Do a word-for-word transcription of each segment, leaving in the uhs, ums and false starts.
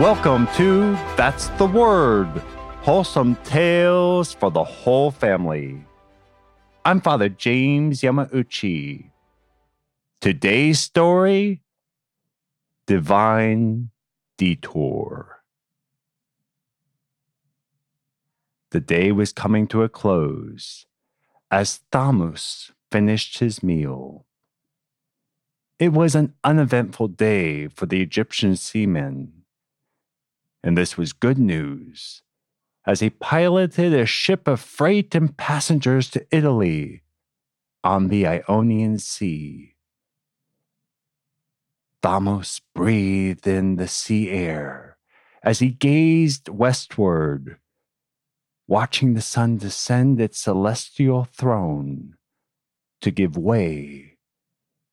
Welcome to That's the Word, wholesome tales for the whole family. I'm Father James Yamauchi. Today's story, Divine Detour. The day was coming to a close as Thamus finished his meal. It was an uneventful day for the Egyptian seamen, and this was good news, as he piloted a ship of freight and passengers to Italy on the Ionian Sea. Thamus breathed in the sea air as he gazed westward, watching the sun descend its celestial throne to give way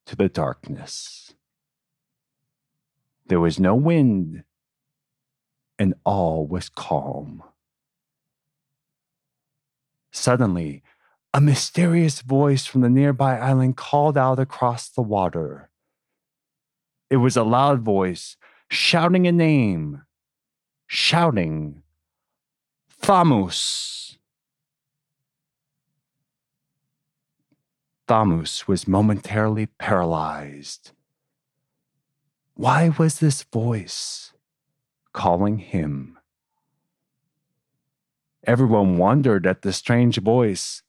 to the darkness. There was no wind, and all was calm. Suddenly, a mysterious voice from the nearby island called out across the water. It was a loud voice, shouting a name, shouting, Thamus! Thamus was momentarily paralyzed. Why was this voice calling him? Everyone wondered at the strange voice,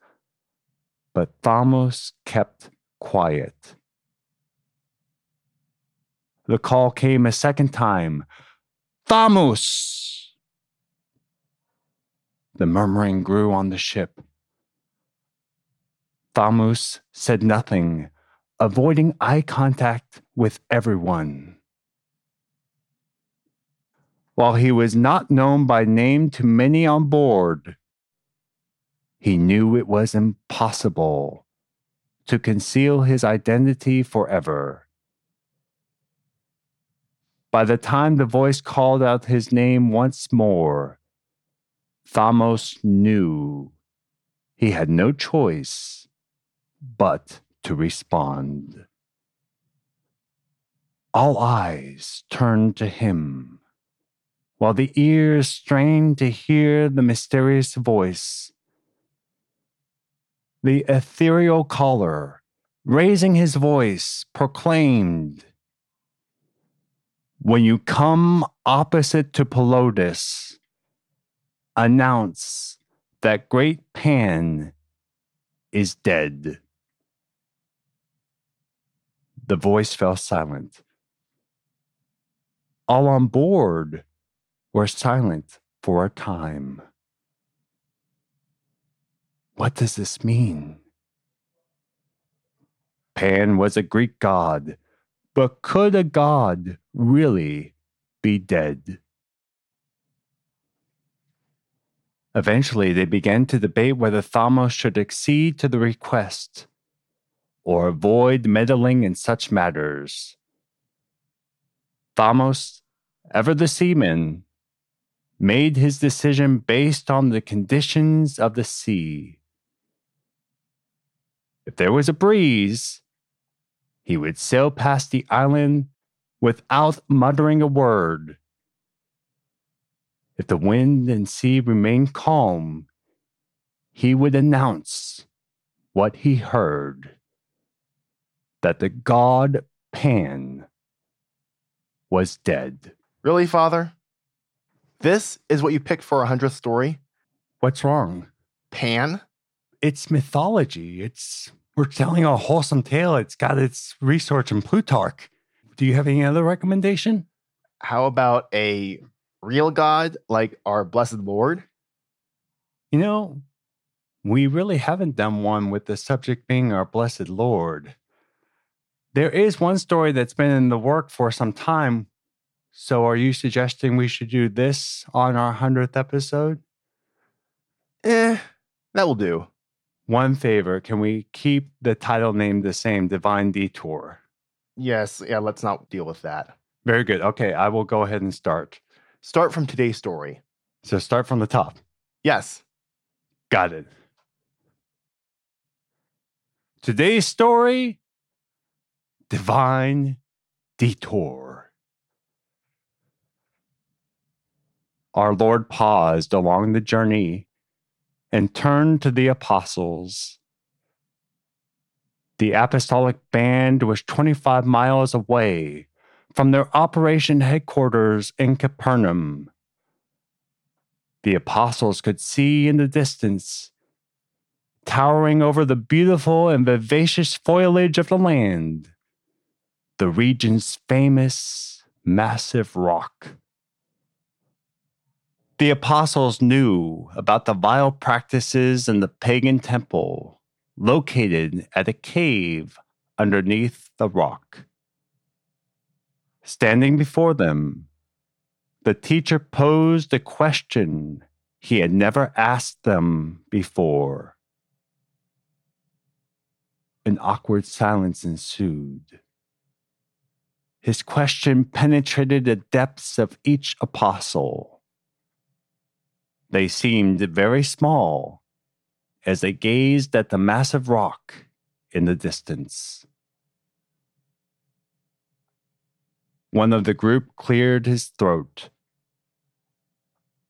but Thamus kept quiet. The call came a second time. Thamus! The murmuring grew on the ship. Thamus said nothing, avoiding eye contact with everyone. While he was not known by name to many on board, he knew it was impossible to conceal his identity forever. By the time the voice called out his name once more, Thamus knew he had no choice but to respond. All eyes turned to him, while the ears strained to hear the mysterious voice. The ethereal caller, raising his voice, proclaimed, "When you come opposite to Pelotus, announce that great Pan is dead." The voice fell silent. All on board were silent for a time. What does this mean? Pan was a Greek god, but could a god really be dead? Eventually, they began to debate whether Thamus should accede to the request or avoid meddling in such matters. Thamus, ever the seaman, made his decision based on the conditions of the sea. If there was a breeze, he would sail past the island without muttering a word. If the wind and sea remained calm, he would announce what he heard, that the god Pan was dead. Really, Father? This is what you picked for our hundredth story? What's wrong? Pan? It's mythology. It's We're telling a wholesome tale. It's got its research in Plutarch. Do you have any other recommendation? How about a real god like our blessed Lord? You know, we really haven't done one with the subject being our blessed Lord. There is one story that's been in the work for some time. So are you suggesting we should do this on our hundredth episode? Eh, that will do. One favor, can we keep the title name the same, Divine Detour? Yes, yeah, let's not deal with that. Very good. Okay, I will go ahead and start. Start from today's story. So start from the top. Yes. Got it. Today's story, Divine Detour. our Lord paused along the journey and turned to the apostles. The apostolic band was twenty-five miles away from their operation headquarters in Capernaum. The apostles could see in the distance, towering over the beautiful and vivacious foliage of the land, the region's famous massive rock. The apostles knew about the vile practices in the pagan temple located at a cave underneath the rock. Standing before them, the teacher posed a question he had never asked them before. An awkward silence ensued. His question penetrated the depths of each apostle. They seemed very small as they gazed at the massive rock in the distance. One of the group cleared his throat.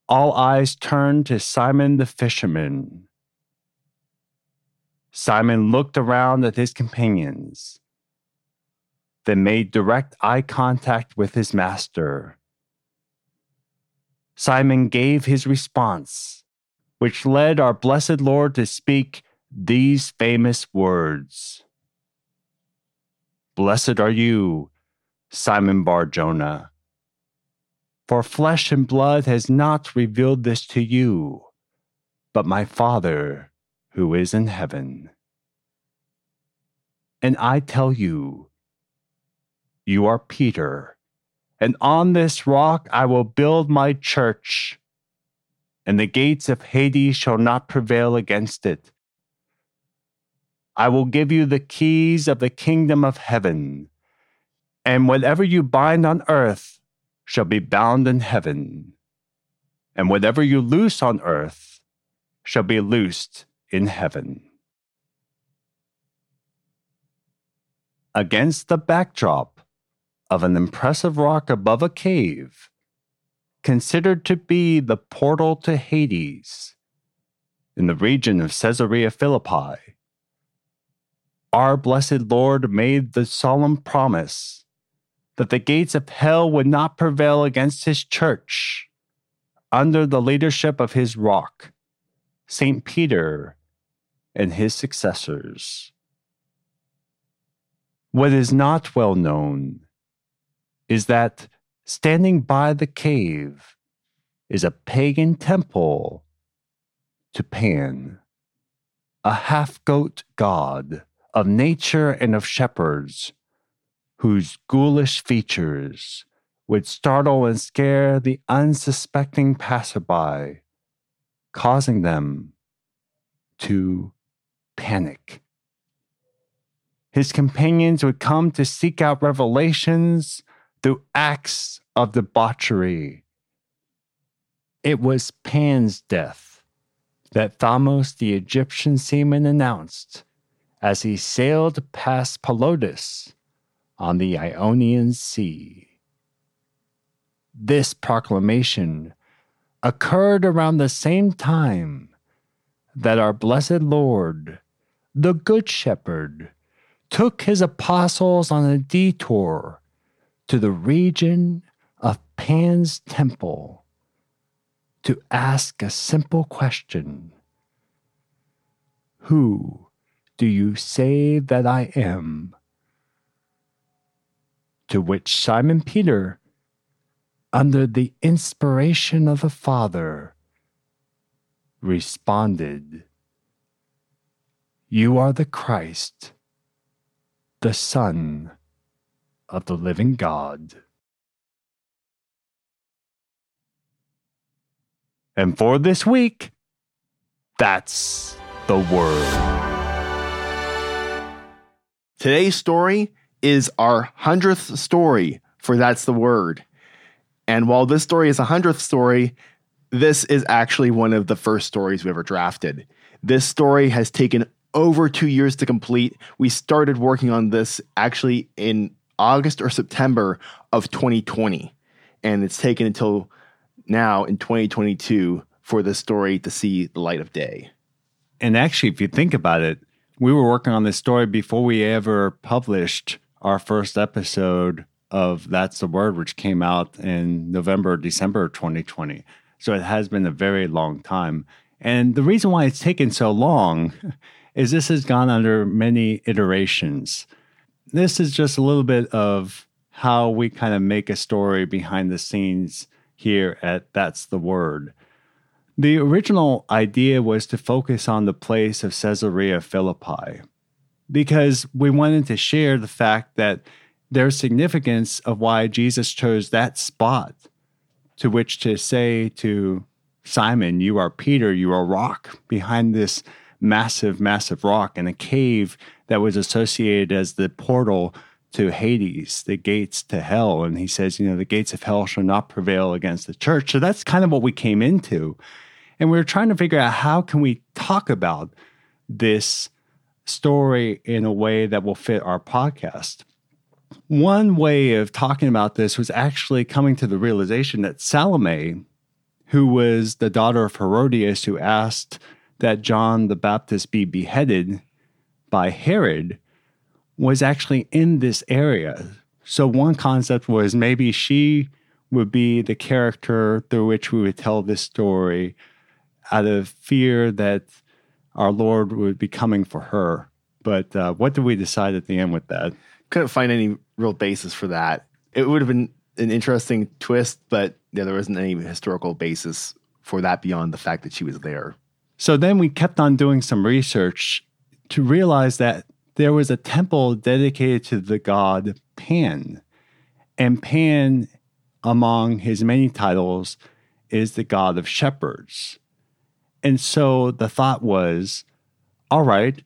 All eyes turned to Simon the fisherman. Simon looked around at his companions, then made direct eye contact with his master. Simon gave his response, which led our blessed Lord to speak these famous words. Blessed are you, Simon Bar-Jonah, for flesh and blood has not revealed this to you, but my Father who is in heaven. And I tell you, you are Peter, and on this rock I will build my church, and the gates of Hades shall not prevail against it. I will give you the keys of the kingdom of heaven, and whatever you bind on earth shall be bound in heaven, and whatever you loose on earth shall be loosed in heaven. Against the backdrop of an impressive rock above a cave, considered to be the portal to Hades, in the region of Caesarea Philippi, our blessed Lord made the solemn promise that the gates of hell would not prevail against his church under the leadership of his rock, Saint Peter, and his successors. What is not well known is that standing by the cave is a pagan temple to Pan, a half-goat god of nature and of shepherds, whose ghoulish features would startle and scare the unsuspecting passerby, causing them to panic. His companions would come to seek out revelations through acts of debauchery. It was Pan's death that Thamus, the Egyptian seaman, announced as he sailed past Pelotus on the Ionian Sea. This proclamation occurred around the same time that our blessed Lord, the Good Shepherd, took his apostles on a detour to the region of Pan's temple to ask a simple question: who do you say that I am? To which Simon Peter, under the inspiration of the Father, responded, "You are the Christ, the Son of the living God." And for this week, that's the Word. Today's story is our hundredth story for That's the Word. And while this story is a hundredth story, this is actually one of the first stories we ever drafted. This story has taken over two years to complete. We started working on this actually in August or September of twenty twenty. And it's taken until now in twenty twenty-two for this story to see the light of day. And actually, if you think about it, we were working on this story before we ever published our first episode of That's the Word, which came out in November, December twenty twenty. So it has been a very long time. And the reason why it's taken so long is this has gone under many iterations. This is just a little bit of how we kind of make a story behind the scenes here at That's the Word. The original idea was to focus on the place of Caesarea Philippi because we wanted to share the fact that there's significance of why Jesus chose that spot to which to say to Simon, you are Peter, you are rock, behind this massive, massive rock in a cave that was associated as the portal to Hades, the gates to hell. And he says, you know, the gates of hell shall not prevail against the church. So that's kind of what we came into. And we were trying to figure out how can we talk about this story in a way that will fit our podcast. One way of talking about this was actually coming to the realization that Salome, who was the daughter of Herodias, who asked that John the Baptist be beheaded by Herod, was actually in this area. So one concept was maybe she would be the character through which we would tell this story out of fear that our Lord would be coming for her. But uh, what did we decide at the end with that? Couldn't find any real basis for that. It would have been an interesting twist, but yeah, there wasn't any historical basis for that beyond the fact that she was there. So then we kept on doing some research to realize that there was a temple dedicated to the god Pan. And Pan, among his many titles, is the god of shepherds. And so the thought was, all right,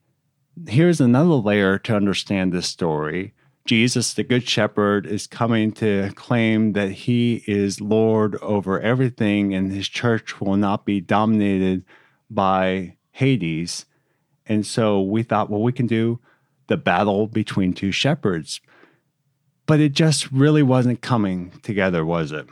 here's another layer to understand this story. Jesus, the Good Shepherd, is coming to claim that he is Lord over everything and his church will not be dominated by Hades. And so we thought, well, we can do the battle between two shepherds. But it just really wasn't coming together, was it?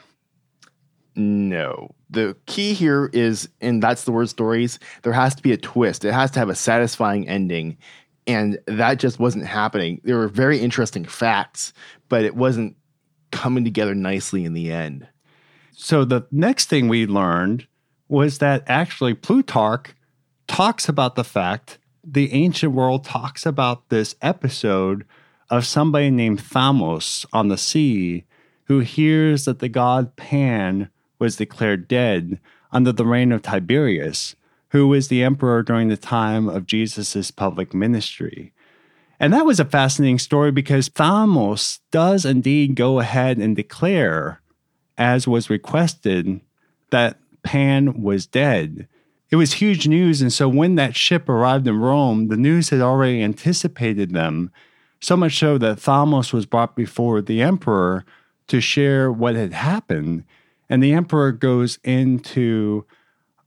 No. The key here is, and that's the word stories, there has to be a twist. It has to have a satisfying ending. And that just wasn't happening. There were very interesting facts, but it wasn't coming together nicely in the end. So the next thing we learned was that actually Plutarch talks about the fact the ancient world talks about this episode of somebody named Thamus on the sea who hears that the god Pan was declared dead under the reign of Tiberius, who was the emperor during the time of Jesus' public ministry. And that was a fascinating story because Thamus does indeed go ahead and declare, as was requested, that Pan was dead. It was huge news, and so when that ship arrived in Rome, the news had already anticipated them, so much so that Thamus was brought before the emperor to share what had happened. And the emperor goes in to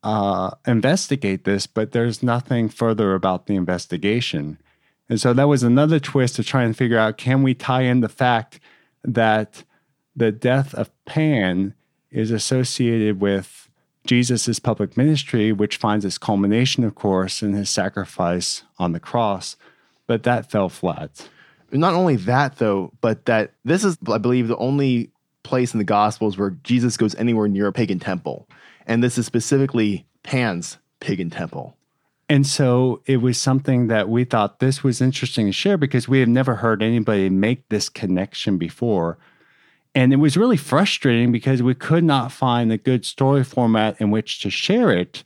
uh, investigate this, but there's nothing further about the investigation. And so that was another twist to try and figure out, can we tie in the fact that the death of Pan is associated with Jesus' public ministry, which finds its culmination, of course, in his sacrifice on the cross. But that fell flat. Not only that, though, but that this is, I believe, the only place in the Gospels where Jesus goes anywhere near a pagan temple. And this is specifically Pan's pagan temple. And so it was something that we thought this was interesting to share because we have never heard anybody make this connection before. And it was really frustrating because we could not find a good story format in which to share it.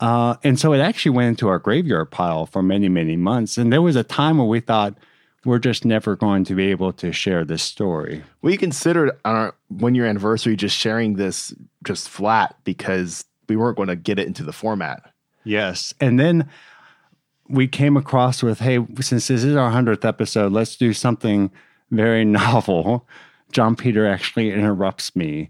Uh, and so it actually went into our graveyard pile for many, many months. And there was a time where we thought, we're just never going to be able to share this story. We considered on our one-year anniversary just sharing this just flat because we weren't going to get it into the format. Yes. And then we came across with, hey, since this is our hundredth episode, let's do something very novel. John Peter actually interrupts me,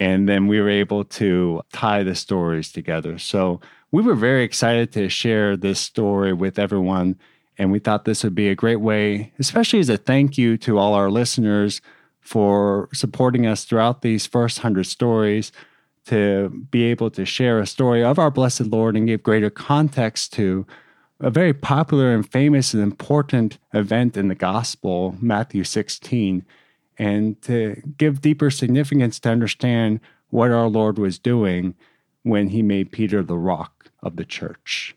and then we were able to tie the stories together. So we were very excited to share this story with everyone. And we thought this would be a great way, especially as a thank you to all our listeners for supporting us throughout these first one hundred stories, to be able to share a story of our blessed Lord and give greater context to a very popular and famous and important event in the gospel, Matthew sixteen, and to give deeper significance to understand what our Lord was doing when he made Peter the rock of the church.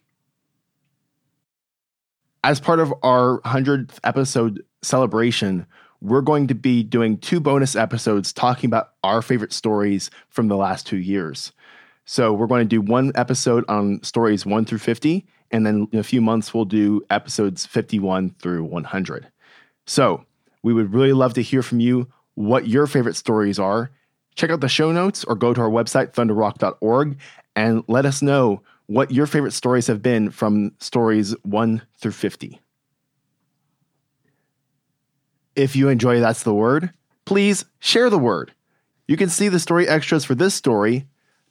As part of our one hundredth episode celebration, we're going to be doing two bonus episodes talking about our favorite stories from the last two years. So we're going to do one episode on stories one through fifty, and then in a few months, we'll do episodes fifty-one through one hundred. So we would really love to hear from you what your favorite stories are. Check out the show notes or go to our website, thunder rock dot org, and let us know what your favorite stories have been from stories one through fifty. If you enjoy That's the Word, please share the word. You can see the story extras for this story,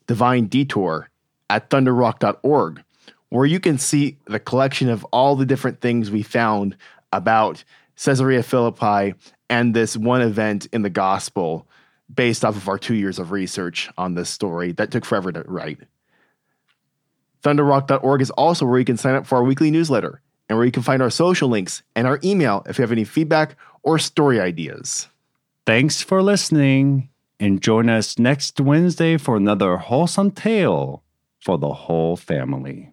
Divine Detour, at thunder rock dot org, where you can see the collection of all the different things we found about Caesarea Philippi and this one event in the gospel based off of our two years of research on this story that took forever to write. thunder rock dot org is also where you can sign up for our weekly newsletter and where you can find our social links and our email if you have any feedback or story ideas. Thanks for listening, and join us next Wednesday for another wholesome tale for the whole family.